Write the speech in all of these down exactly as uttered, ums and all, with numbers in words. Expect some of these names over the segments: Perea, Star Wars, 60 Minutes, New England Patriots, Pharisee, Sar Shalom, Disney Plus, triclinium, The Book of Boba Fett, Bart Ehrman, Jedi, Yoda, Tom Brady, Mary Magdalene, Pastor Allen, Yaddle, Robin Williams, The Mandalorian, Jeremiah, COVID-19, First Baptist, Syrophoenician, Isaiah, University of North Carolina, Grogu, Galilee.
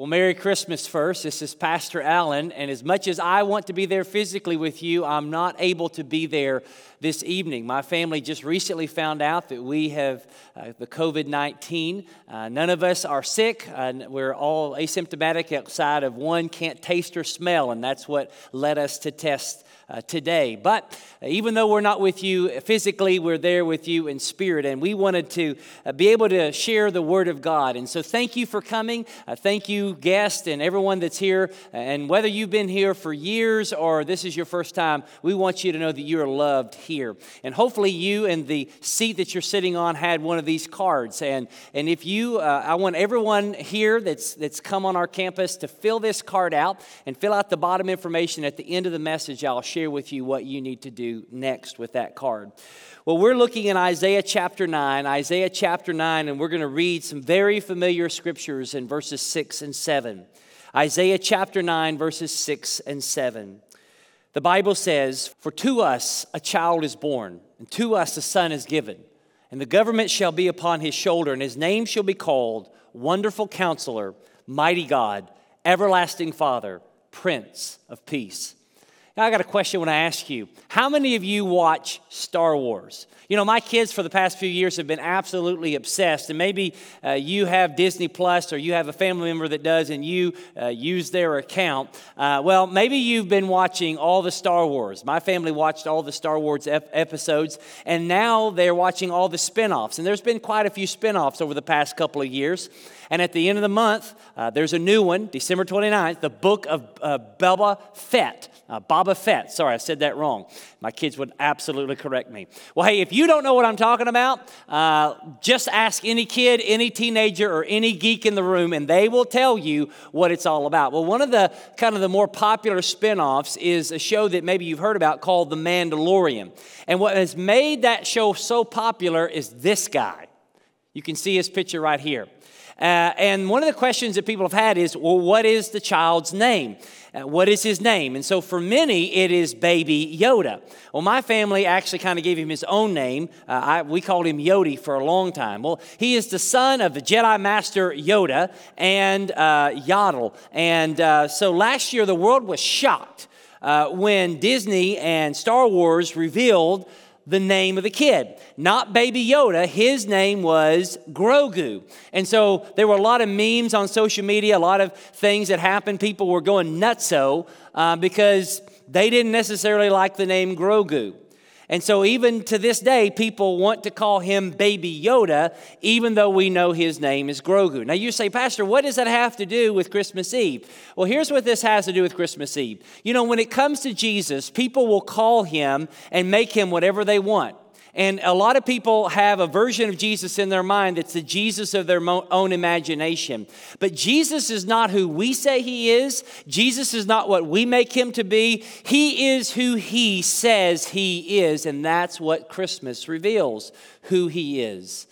Well, Merry Christmas first. This is Pastor Allen, and as much as I want to be there physically with you, I'm not able to be there this evening. My family just recently found out that we have uh, the COVID nineteen. Uh, none of us are sick. Uh, we're all asymptomatic outside of one can't taste or smell, and that's what led us to test Uh, today. But uh, even though we're not with you physically, we're there with you in spirit, and we wanted to uh, be able to share the Word of God. And so thank you for coming. Uh, thank you, guests, and everyone that's here. And whether you've been here for years or this is your first time, we want you to know that you are loved here. And hopefully you and the seat that you're sitting on had one of these cards. And and if you, uh, I want everyone here that's that's come on our campus to fill this card out and fill out the bottom information. At the end of the message, I'll share with you what you need to do next with that card. Well, we're looking in Isaiah chapter nine, Isaiah chapter nine, and we're going to read some very familiar scriptures in verses six and seven. Isaiah chapter nine, verses six and seven. The Bible says, "For to us a child is born, and to us a son is given, and the government shall be upon his shoulder, and his name shall be called Wonderful Counselor, Mighty God, Everlasting Father, Prince of Peace." Now, I got a question when I ask you. How many of you watch Star Wars? You know, my kids for the past few years have been absolutely obsessed, and maybe uh, you have Disney Plus or you have a family member that does and you uh, use their account. Uh, well, maybe you've been watching all the Star Wars. My family watched all the Star Wars ep- episodes, and now they're watching all the spinoffs. And there's been quite a few spinoffs over the past couple of years. And at the end of the month, uh, there's a new one, December twenty-ninth, The Book of uh, Boba Fett. Uh, Boba Fett. Sorry, I said that wrong. My kids would absolutely correct me. Well, hey, if you don't know what I'm talking about, uh, just ask any kid, any teenager, or any geek in the room, and they will tell you what it's all about. Well, one of the kind of the more popular spinoffs is a show that maybe you've heard about called The Mandalorian. And what has made that show so popular is this guy. You can see his picture right here. Uh, and one of the questions that people have had is, well, what is the child's name? Uh, what is his name? And so for many, it is Baby Yoda. Well, my family actually kind of gave him his own name. Uh, I, we called him Yodi for a long time. Well, he is the son of the Jedi Master Yoda and uh, Yaddle. And uh, so last year, the world was shocked uh, when Disney and Star Wars revealed the name of the kid. Not Baby Yoda, his name was Grogu. And so there were a lot of memes on social media, a lot of things that happened. People were going nutso uh, because they didn't necessarily like the name Grogu. And so even to this day, people want to call him Baby Yoda, even though we know his name is Grogu. Now you say, Pastor, what does that have to do with Christmas Eve? Well, here's what this has to do with Christmas Eve. You know, when it comes to Jesus, people will call him and make him whatever they want. And a lot of people have a version of Jesus in their mind that's the Jesus of their own imagination. But Jesus is not who we say he is. Jesus is not what we make him to be. He is who he says he is, and that's what Christmas reveals, who he is.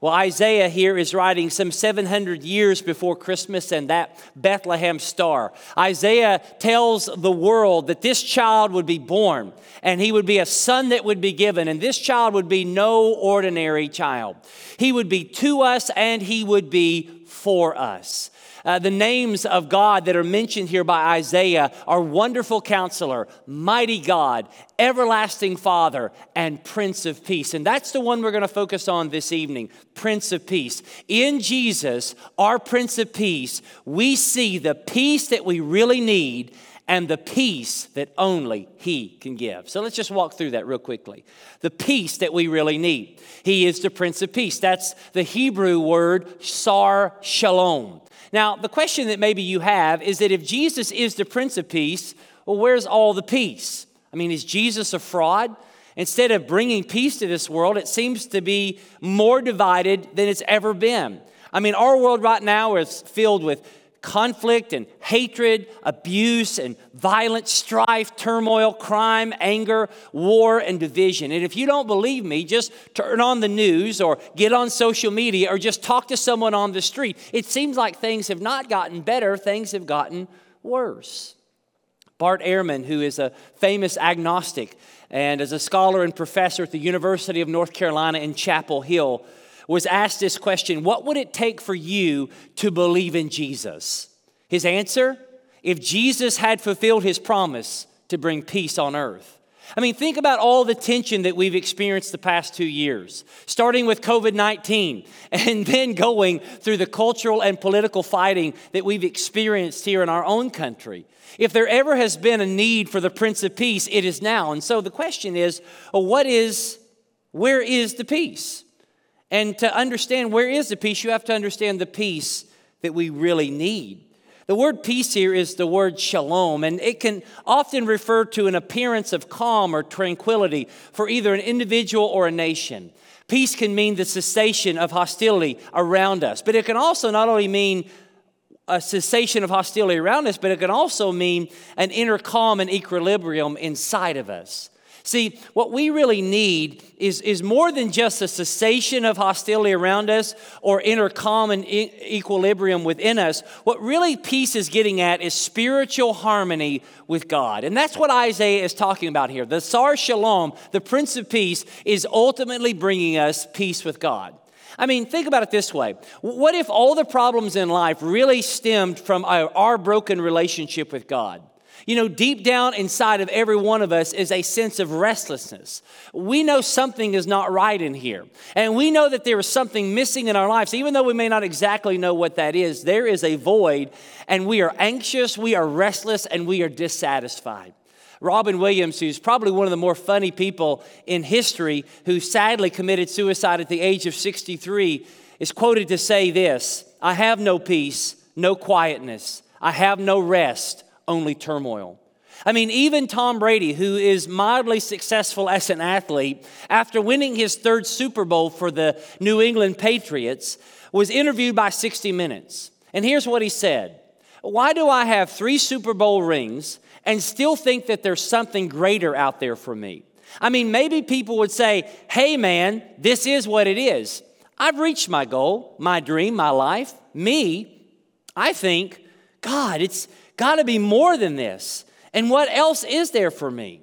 Well, Isaiah here is writing some seven hundred years before Christmas and that Bethlehem star. Isaiah tells the world that this child would be born and he would be a son that would be given, and this child would be no ordinary child. He would be to us and he would be for us. Uh, the names of God that are mentioned here by Isaiah are Wonderful Counselor, Mighty God, Everlasting Father, and Prince of Peace. And that's the one we're going to focus on this evening, Prince of Peace. In Jesus, our Prince of Peace, we see the peace that we really need and the peace that only he can give. So let's just walk through that real quickly. The peace that we really need. He is the Prince of Peace. That's the Hebrew word, sar shalom. Now, the question that maybe you have is that if Jesus is the Prince of Peace, well, where's all the peace? I mean, is Jesus a fraud? Instead of bringing peace to this world, it seems to be more divided than it's ever been. I mean, our world right now is filled with conflict and hatred, abuse and violence, strife, turmoil, crime, anger, war, and division. And if you don't believe me, just turn on the news or get on social media or just talk to someone on the street. It seems like things have not gotten better, things have gotten worse. Bart Ehrman, who is a famous agnostic and is a scholar and professor at the University of North Carolina in Chapel Hill, was asked this question: what would it take for you to believe in Jesus? His answer? If Jesus had fulfilled his promise to bring peace on earth. I mean, think about all the tension that we've experienced the past two years, starting with COVID nineteen and then going through the cultural and political fighting that we've experienced here in our own country. If there ever has been a need for the Prince of Peace, it is now. And so the question is, what is, where is the peace? And to understand where is the peace, you have to understand the peace that we really need. The word peace here is the word shalom, and it can often refer to an appearance of calm or tranquility for either an individual or a nation. Peace can mean the cessation of hostility around us, but it can also not only mean a cessation of hostility around us, but it can also mean an inner calm and equilibrium inside of us. See, what we really need is, is more than just a cessation of hostility around us or inner calm and e- equilibrium within us. What really peace is getting at is spiritual harmony with God. And that's what Isaiah is talking about here. The Sar Shalom, the Prince of Peace, is ultimately bringing us peace with God. I mean, think about it this way. What if all the problems in life really stemmed from our, our broken relationship with God? You know, deep down inside of every one of us is a sense of restlessness. We know something is not right in here. And we know that there is something missing in our lives. Even though we may not exactly know what that is, there is a void, and we are anxious, we are restless, and we are dissatisfied. Robin Williams, who's probably one of the more funny people in history, who sadly committed suicide at the age of sixty-three, is quoted to say this, "I have no peace, no quietness. I have no rest. Only turmoil." I mean, even Tom Brady, who is mildly successful as an athlete, after winning his third Super Bowl for the New England Patriots, was interviewed by sixty minutes. And here's what he said. "Why do I have three Super Bowl rings and still think that there's something greater out there for me? I mean, maybe people would say, hey man, this is what it is. I've reached my goal, my dream, my life. Me, I think, God, it's got to be more than this. And what else is there for me?"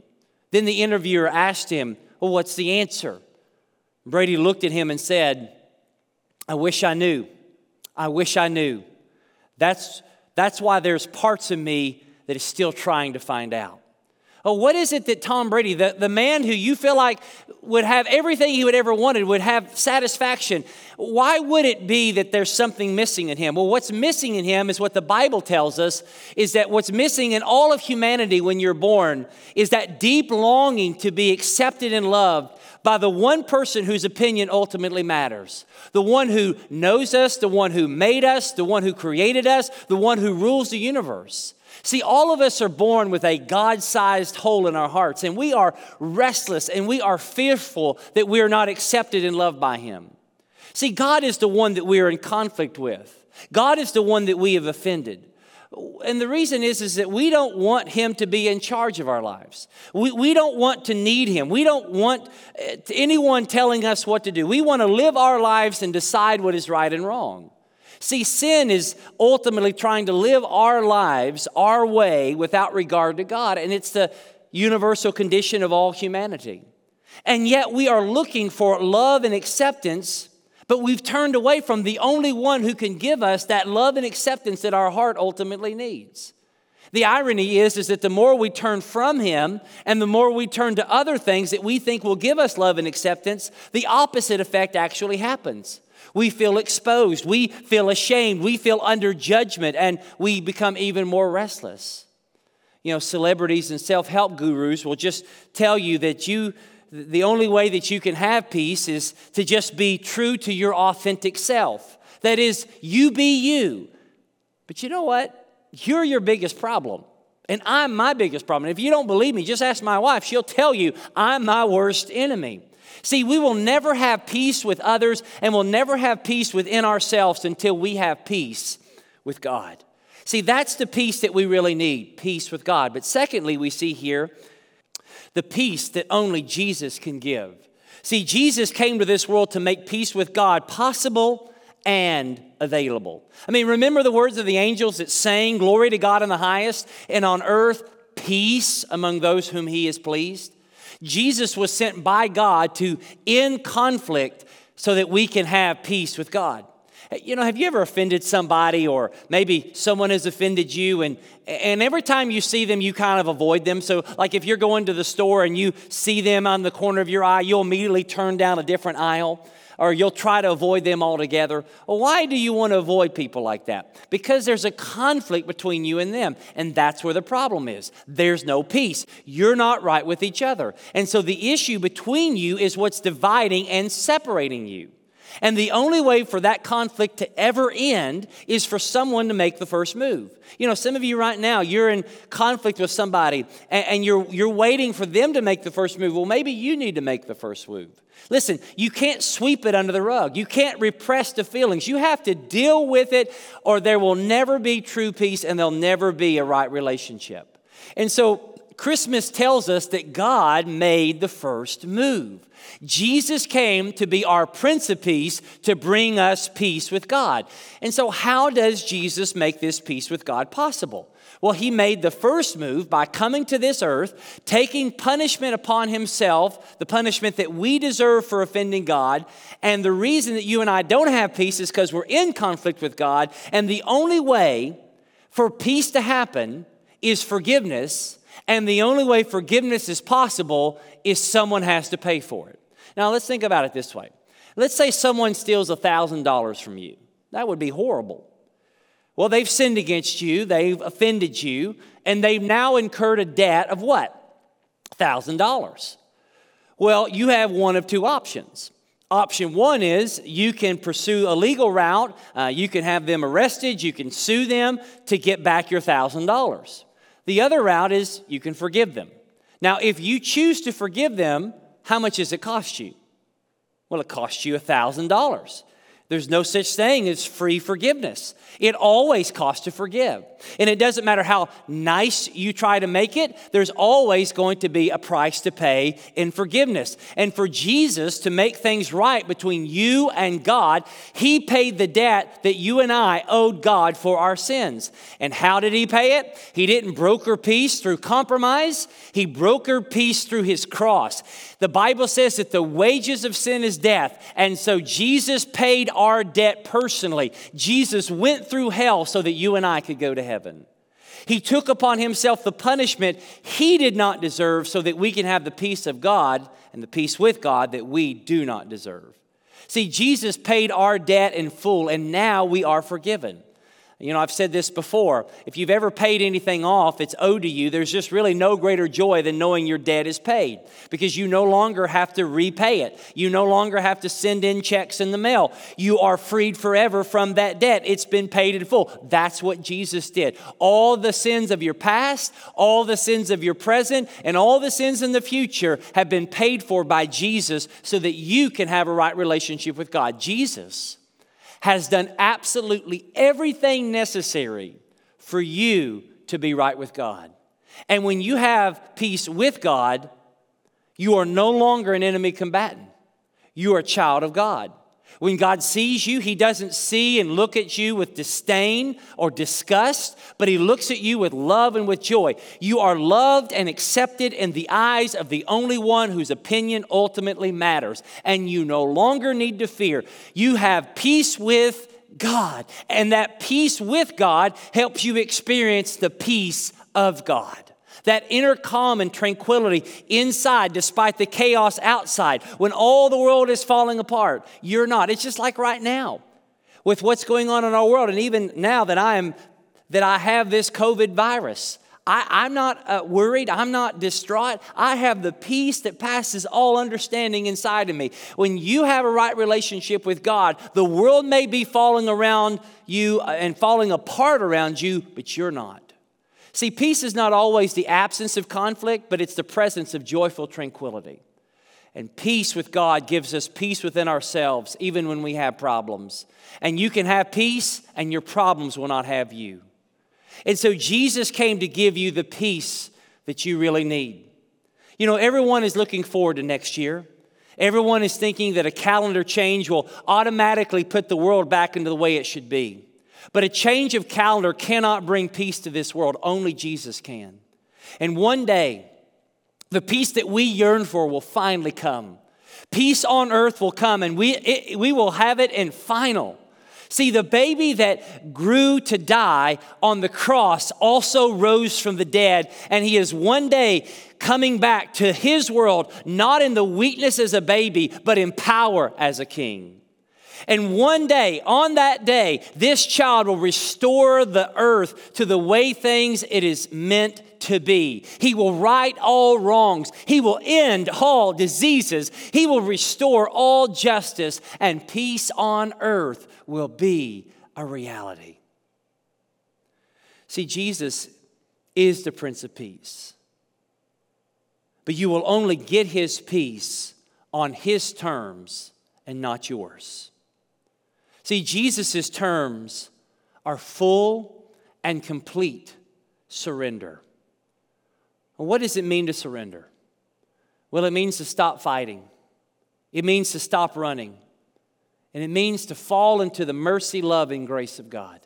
Then the interviewer asked him, "Well, what's the answer?" Brady looked at him and said, "I wish I knew. I wish I knew. That's, that's why there's parts of me that is still trying to find out." Oh, what is it that Tom Brady, the, the man who you feel like would have everything he would ever wanted, would have satisfaction, why would it be that there's something missing in him? Well, what's missing in him is what the Bible tells us, is that what's missing in all of humanity when you're born is that deep longing to be accepted and loved by the one person whose opinion ultimately matters. The one who knows us, the one who made us, the one who created us, the one who rules the universe. See, all of us are born with a God-sized hole in our hearts, and we are restless and we are fearful that we are not accepted and loved by Him. See, God is the one that we are in conflict with. God is the one that we have offended. And the reason is, is that we don't want Him to be in charge of our lives. We, we don't want to need Him. We don't want anyone telling us what to do. We want to live our lives and decide what is right and wrong. See, sin is ultimately trying to live our lives our way without regard to God, and it's the universal condition of all humanity. And yet we are looking for love and acceptance, but we've turned away from the only one who can give us that love and acceptance that our heart ultimately needs. The irony is, is that the more we turn from Him and the more we turn to other things that we think will give us love and acceptance, the opposite effect actually happens. We feel exposed, we feel ashamed, we feel under judgment, and we become even more restless. You know, celebrities and self-help gurus will just tell you that you, the only way that you can have peace is to just be true to your authentic self. That is, you be you. But you know what? You're your biggest problem, and I'm my biggest problem. If you don't believe me, just ask my wife. She'll tell you, I'm my worst enemy. See, we will never have peace with others, and we'll never have peace within ourselves until we have peace with God. See, that's the peace that we really need, peace with God. But secondly, we see here the peace that only Jesus can give. See, Jesus came to this world to make peace with God possible and available. I mean, remember the words of the angels that sang, "Glory to God in the highest, and on earth peace among those whom He is pleased." Jesus was sent by God to end conflict so that we can have peace with God. You know, have you ever offended somebody, or maybe someone has offended you, and and every time you see them, you kind of avoid them? So like if you're going to the store and you see them on the corner of your eye, you'll immediately turn down a different aisle, or you'll try to avoid them altogether. Why do you want to avoid people like that? Because there's a conflict between you and them, and that's where the problem is. There's no peace. You're not right with each other. And so the issue between you is what's dividing and separating you. And the only way for that conflict to ever end is for someone to make the first move. You know, some of you right now, you're in conflict with somebody, and, and you're you're waiting for them to make the first move. Well, maybe you need to make the first move. Listen, you can't sweep it under the rug. You can't repress the feelings. You have to deal with it, or there will never be true peace, and there'll never be a right relationship. And so Christmas tells us that God made the first move. Jesus came to be our Prince of Peace, to bring us peace with God. And so how does Jesus make this peace with God possible? Well, he made the first move by coming to this earth, taking punishment upon himself, the punishment that we deserve for offending God. And the reason that you and I don't have peace is because we're in conflict with God. And the only way for peace to happen is forgiveness. And the only way forgiveness is possible is someone has to pay for it. Now, let's think about it this way. Let's say someone steals one thousand dollars from you. That would be horrible. Well, they've sinned against you, they've offended you, and they've now incurred a debt of what? one thousand dollars. Well, you have one of two options. Option one is you can pursue a legal route. Uh, you can have them arrested. You can sue them to get back your one thousand dollars. The other route is you can forgive them. Now, if you choose to forgive them, how much does it cost you? Well, it costs you one thousand dollars. There's no such thing as free forgiveness. It always costs to forgive. And it doesn't matter how nice you try to make it, there's always going to be a price to pay in forgiveness. And for Jesus to make things right between you and God, he paid the debt that you and I owed God for our sins. And how did he pay it? He didn't broker peace through compromise. He brokered peace through his cross. The Bible says that the wages of sin is death. And so Jesus paid our debt personally. Jesus went through hell so that you and I could go to heaven. He took upon himself the punishment he did not deserve so that we can have the peace of God and the peace with God that we do not deserve. See, Jesus paid our debt in full, and now we are forgiven. You know, I've said this before. If you've ever paid anything off, it's owed to you. There's just really no greater joy than knowing your debt is paid, because you no longer have to repay it. You no longer have to send in checks in the mail. You are freed forever from that debt. It's been paid in full. That's what Jesus did. All the sins of your past, all the sins of your present, and all the sins in the future have been paid for by Jesus so that you can have a right relationship with God. Jesus has done absolutely everything necessary for you to be right with God. And when you have peace with God, you are no longer an enemy combatant. You are a child of God. When God sees you, he doesn't see and look at you with disdain or disgust, but he looks at you with love and with joy. You are loved and accepted in the eyes of the only one whose opinion ultimately matters, and you no longer need to fear. You have peace with God, and that peace with God helps you experience the peace of God. That inner calm and tranquility inside, despite the chaos outside. When all the world is falling apart, you're not. It's just like right now with what's going on in our world. And even now that I am, that I have this COVID virus, I, I'm not uh, worried. I'm not distraught. I have the peace that passes all understanding inside of me. When you have a right relationship with God, the world may be falling around you and falling apart around you, but you're not. See, peace is not always the absence of conflict, but it's the presence of joyful tranquility. And peace with God gives us peace within ourselves, even when we have problems. And you can have peace, and your problems will not have you. And so Jesus came to give you the peace that you really need. You know, everyone is looking forward to next year. Everyone is thinking that a calendar change will automatically put the world back into the way it should be. But a change of calendar cannot bring peace to this world. Only Jesus can. And one day, the peace that we yearn for will finally come. Peace on earth will come, and we, it, we will have it in final. See, the baby that grew to die on the cross also rose from the dead, and he is one day coming back to his world, not in the weakness as a baby, but in power as a king. And one day, on that day, this child will restore the earth to the way things it is meant to be. He will right all wrongs. He will end all diseases. He will restore all justice, and peace on earth will be a reality. See, Jesus is the Prince of Peace, but you will only get his peace on his terms and not yours. See, Jesus' terms are full and complete surrender. Well, what does it mean to surrender? Well, it means to stop fighting. It means to stop running. And it means to fall into the mercy, love, and grace of God.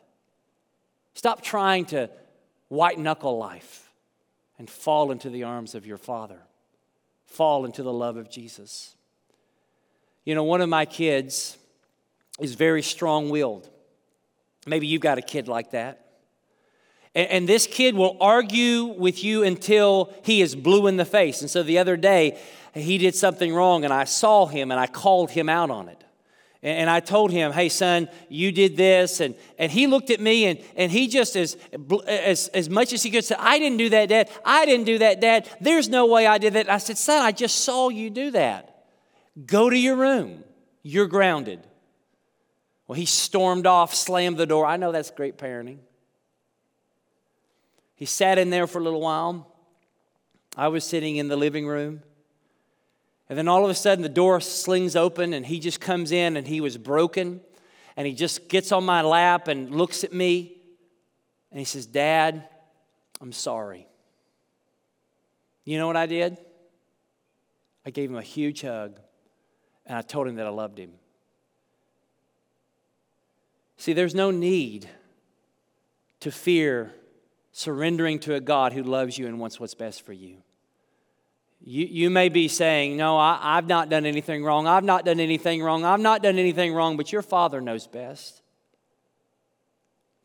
Stop trying to white-knuckle life and fall into the arms of your Father. Fall into the love of Jesus. You know, one of my kids is very strong-willed. Maybe you've got a kid like that. And, and this kid will argue with you until he is blue in the face. And so the other day, he did something wrong, and I saw him, and I called him out on it. And, and I told him, hey, son, you did this. And, and he looked at me, and, and he just as, as, as much as he could said, I didn't do that, Dad. I didn't do that, Dad. There's no way I did that. And I said, son, I just saw you do that. Go to your room. You're grounded. Well, he stormed off, slammed the door. I know that's great parenting. He sat in there for a little while. I was sitting in the living room. And then all of a sudden, the door slings open, and he just comes in, and he was broken. And he just gets on my lap and looks at me. And he says, Dad, I'm sorry. You know what I did? I gave him a huge hug, and I told him that I loved him. See, there's no need to fear surrendering to a God who loves you and wants what's best for you. You, you may be saying, no, I, I've not done anything wrong. I've not done anything wrong. I've not done anything wrong, but your Father knows best.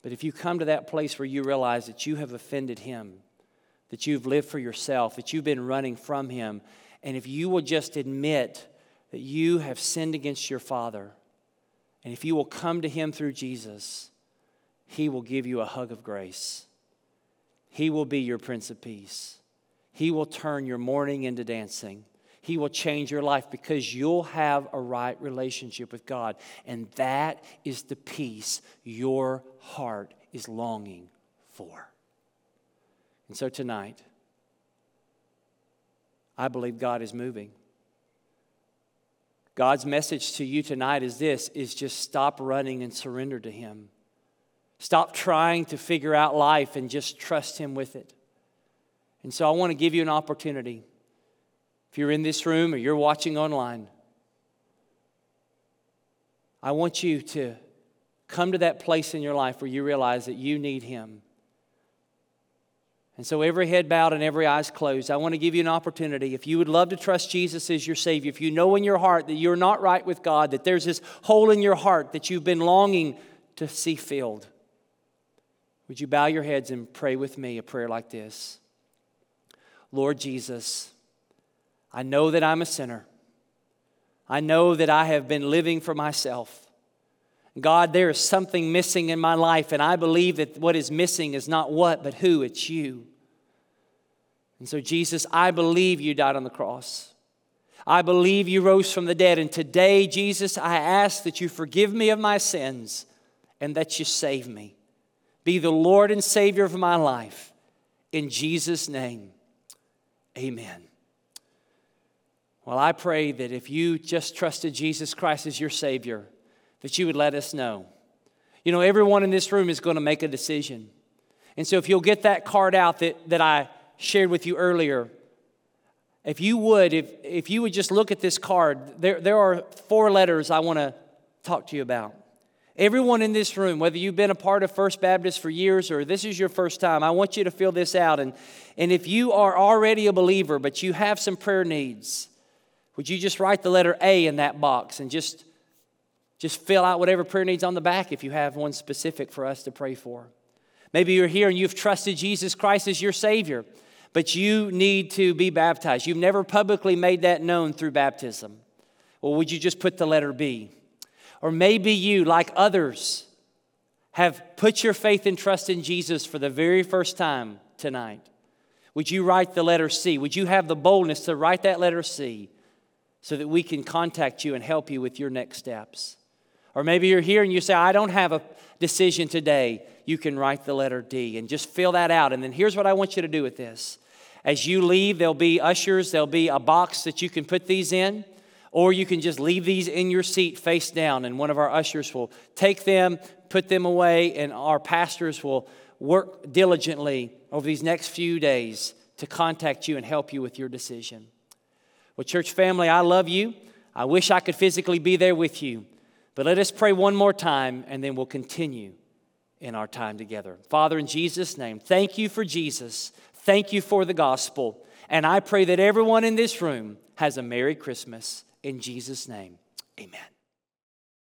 But if you come to that place where you realize that you have offended him, that you've lived for yourself, that you've been running from him, and if you will just admit that you have sinned against your Father, and if you will come to him through Jesus, he will give you a hug of grace. He will be your Prince of Peace. He will turn your mourning into dancing. He will change your life because you'll have a right relationship with God. And that is the peace your heart is longing for. And so tonight, I believe God is moving. God's message to you tonight is this, is just stop running and surrender to him. Stop trying to figure out life and just trust him with it. And so I want to give you an opportunity. If you're in this room or you're watching online, I want you to come to that place in your life where you realize that you need him. And so every head bowed and every eyes closed, I want to give you an opportunity. If you would love to trust Jesus as your Savior, if you know in your heart that you're not right with God, that there's this hole in your heart that you've been longing to see filled, would you bow your heads and pray with me a prayer like this? Lord Jesus, I know that I'm a sinner. I know that I have been living for myself. God, there is something missing in my life, and I believe that what is missing is not what, but who, it's you. And so, Jesus, I believe you died on the cross. I believe you rose from the dead. And today, Jesus, I ask that you forgive me of my sins and that you save me. Be the Lord and Savior of my life. In Jesus' name, amen. Well, I pray that if you just trusted Jesus Christ as your Savior, that you would let us know. You know, everyone in this room is going to make a decision. And so if you'll get that card out that, that I shared with you earlier, if you would, if, if you would just look at this card, there, there are four letters I want to talk to you about. Everyone in this room, whether you've been a part of First Baptist for years or this is your first time, I want you to fill this out. And, and if you are already a believer, but you have some prayer needs, would you just write the letter A in that box and just Just fill out whatever prayer needs on the back if you have one specific for us to pray for. Maybe you're here and you've trusted Jesus Christ as your Savior, but you need to be baptized. You've never publicly made that known through baptism. Well, would you just put the letter B? Or maybe you, like others, have put your faith and trust in Jesus for the very first time tonight. Would you write the letter C? Would you have the boldness to write that letter C so that we can contact you and help you with your next steps? Or maybe you're here and you say, I don't have a decision today. You can write the letter D and just fill that out. And then here's what I want you to do with this. As you leave, there'll be ushers. There'll be a box that you can put these in. Or you can just leave these in your seat face down. And one of our ushers will take them, put them away. And our pastors will work diligently over these next few days to contact you and help you with your decision. Well, church family, I love you. I wish I could physically be there with you. But let us pray one more time, and then we'll continue in our time together. Father, in Jesus' name, thank you for Jesus. Thank you for the gospel. And I pray that everyone in this room has a Merry Christmas. In Jesus' name, amen.